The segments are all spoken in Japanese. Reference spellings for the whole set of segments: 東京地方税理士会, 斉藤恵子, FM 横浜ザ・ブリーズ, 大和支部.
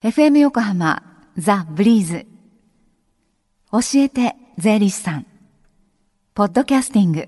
FM 横浜ザ・ブリーズ教えて税理士さんポッドキャスティング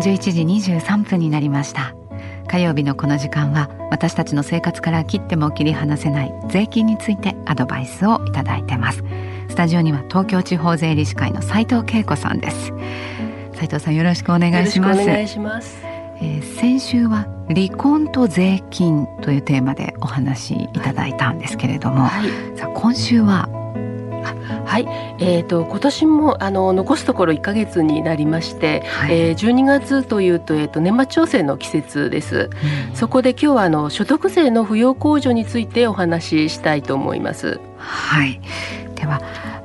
11時23分になりました。火曜日のこの時間は私たちの生活から切っても切り離せない税金についてアドバイスをいただいてます。スタジオには東京地方税理士会の斉藤恵子さんです。斉藤さんよろしくお願いします。よろしくお願いします。先週は離婚と税金というテーマでお話しいただいたんですけれども、はい、さあ今週ははい、今年も残すところ1ヶ月になりまして、はい12月というと、年末調整の季節です、うん、そこで今日は所得税の扶養控除についてお話ししたいと思います。はい、では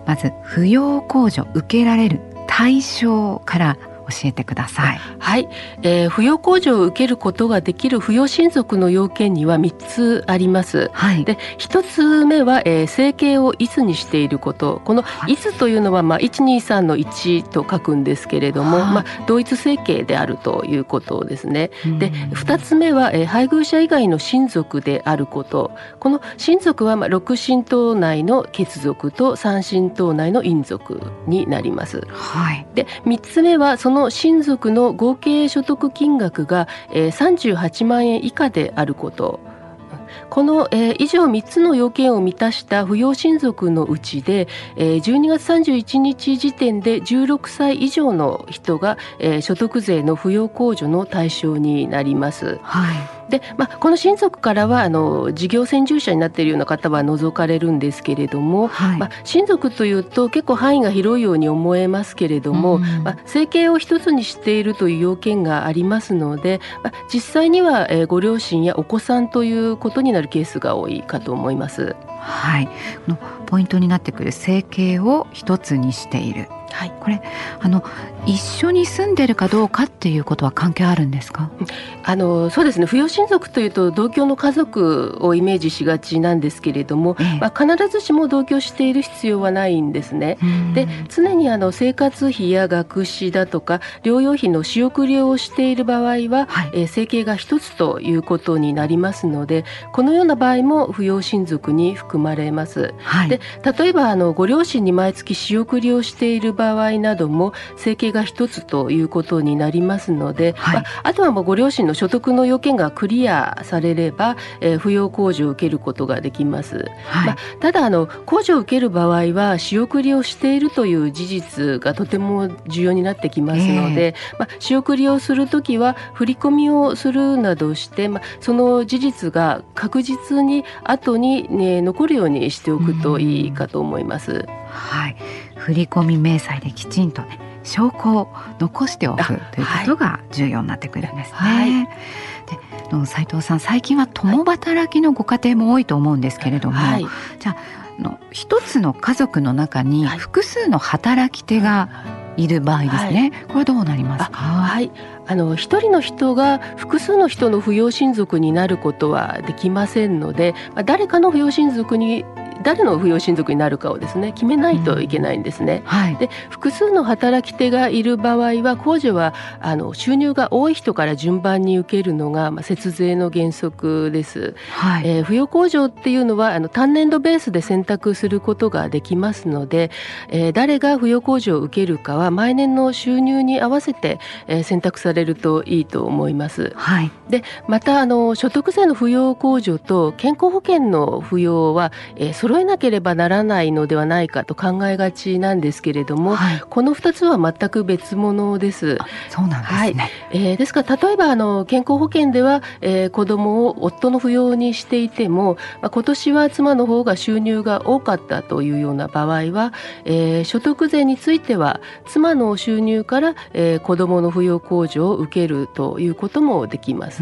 まず扶養控除受けられる対象から教えてください。はい、扶養控除を受けることができる扶養親族の要件には3つあります、はい、で1つ目は、生計を1にしていること。この1というのは、123の1と書くんですけれども、同一生計であるということですね。で2つ目は、配偶者以外の親族であること。この親族は、6親等内の血族と3親等内の姻族になります、はい、で3つ目はその親族の合計所得金額が38万円以下であること。この以上3つの要件を満たした扶養親族のうちで12月31日時点で16歳以上の人が所得税の扶養控除の対象になります、はい、で、この親族からは事業専従者になっているような方は除かれるんですけれども、はい親族というと結構範囲が広いように思えますけれども、うん生計を一つにしているという要件がありますので、実際にはご両親やお子さんということになるケースが多いかと思います。はい、このポイントになってくる生計を一つにしている。はい、これ一緒に住んでるかどうかっていうことは関係あるんですか？そうですね。扶養親族というと同居の家族をイメージしがちなんですけれども、必ずしも同居している必要はないんですね。で常に生活費や学資だとか療養費の仕送りをしている場合は、生計が一つということになりますので、このような場合も扶養親族に含まれます、はい、で例えばご両親に毎月仕送りをしている場合なども生計が一つということになりますので、はいあとはもうご両親の所得の要件がクリアされれば、扶養控除を受けることができます、はいただ控除を受ける場合は仕送りをしているという事実がとても重要になってきますので、仕送りをするときは振り込みをするなどして、その事実が確実に後に、残るようにしておくといいかと思います。はい、振込明細できちんと、証拠を残しておくということが重要になってくるんですね、で斉藤さん最近は共働きのご家庭も多いと思うんですけれども、じゃあ一つの家族の中に複数の働き手がいる場合ですね、これはどうなりますか？一人の人が複数の人の扶養親族になることはできませんので、誰の扶養親族になるかをですね決めないといけないんですね、で複数の働き手がいる場合は控除は収入が多い人から順番に受けるのが、節税の原則です、扶養控除っていうのは単年度ベースで選択することができますので、誰が扶養控除を受けるかは毎年の収入に合わせて、選択されるといいと思います、でまた所得税の扶養控除と健康保険の扶養は、揃えなければならないのではないかと考えがちなんですけれども、この2つは全く別物です。そうなんですね、ですから例えば健康保険では、子供を夫の扶養にしていても、今年は妻の方が収入が多かったというような場合は、所得税については妻の収入から、子供の扶養控除を受けるということもできます。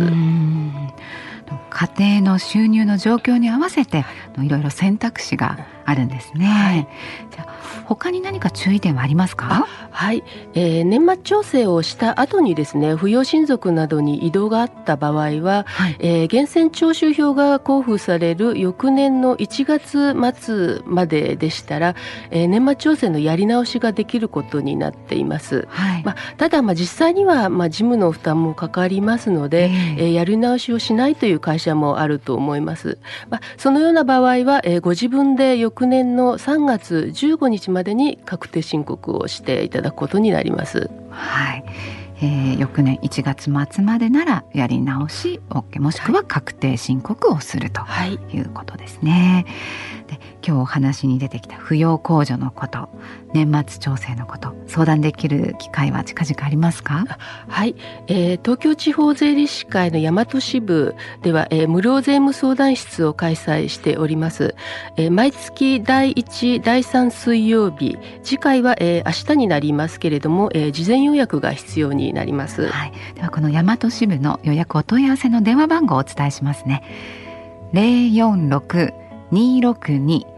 家庭の収入の状況に合わせていろいろ選択肢があるんですね、はい、じゃあ他に何か注意点はありますか？はい、年末調整をした後にですね、扶養親族などに異動があった場合は、はい、源泉徴収票が交付される翌年の1月末まででしたら、年末調整のやり直しができることになっています、はい、ただ実際には事務の負担もかかりますので、やり直しをしないという会社もあると思います、そのような場合は、ご自分で翌年の3月15日までに確定申告をしていただくことになります、はい、翌年1月末までならやり直し OK もしくは確定申告をするということですね、はい、で今日お話に出てきた扶養控除のこと、年末調整のこと、相談できる機会は近々ありますか？はい、東京地方税理士会の大和支部では、無料税務相談室を開催しております、毎月第1第3水曜日、次回は、明日になりますけれども、事前予約が必要になります、はい、ではこの大和支部の予約お問い合わせの電話番号をお伝えしますね。 046-262-9779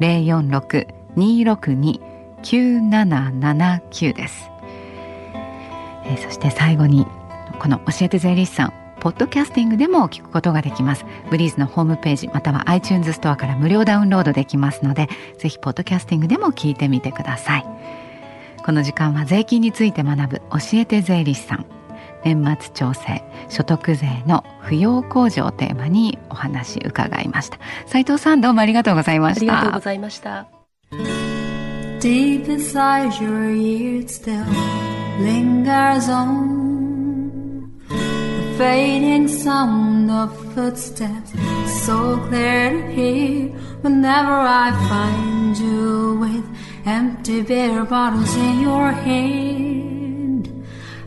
046-262-9779 です、そして最後にこの教えて税理士さん、ポッドキャスティングでも聞くことができます。ブリーズのホームページまたは iTunes ストアから無料ダウンロードできますので、ぜひポッドキャスティングでも聞いてみてください。この時間は税金について学ぶ教えて税理士さん、年末調整、所得税の扶養控除をテーマにお話伺いました。斉藤さん、どうもありがとうございました。ありがとうございました。 Deep inside your ears still lingers on the fading sound of footsteps, so clear to hear whenever I find you with empty beer bottles in your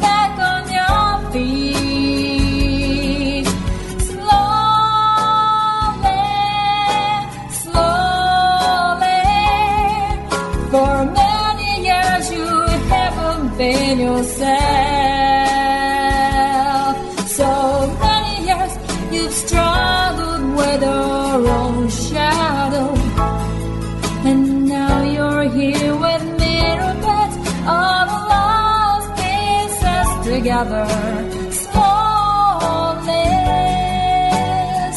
back on your feet. Slowly, slowly.For many years you haven't been yourself. So many years you've struggled with your own shadow, and now you're here with mirror beds, all the lost pieces together. Slowly,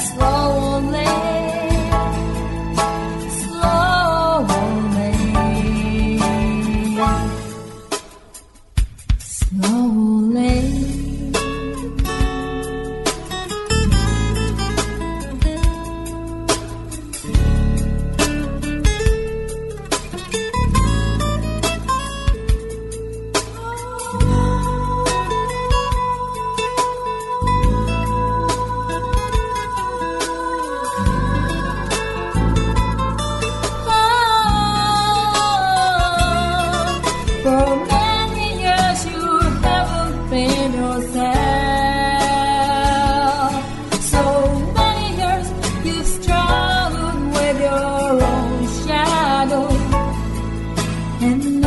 slowly.And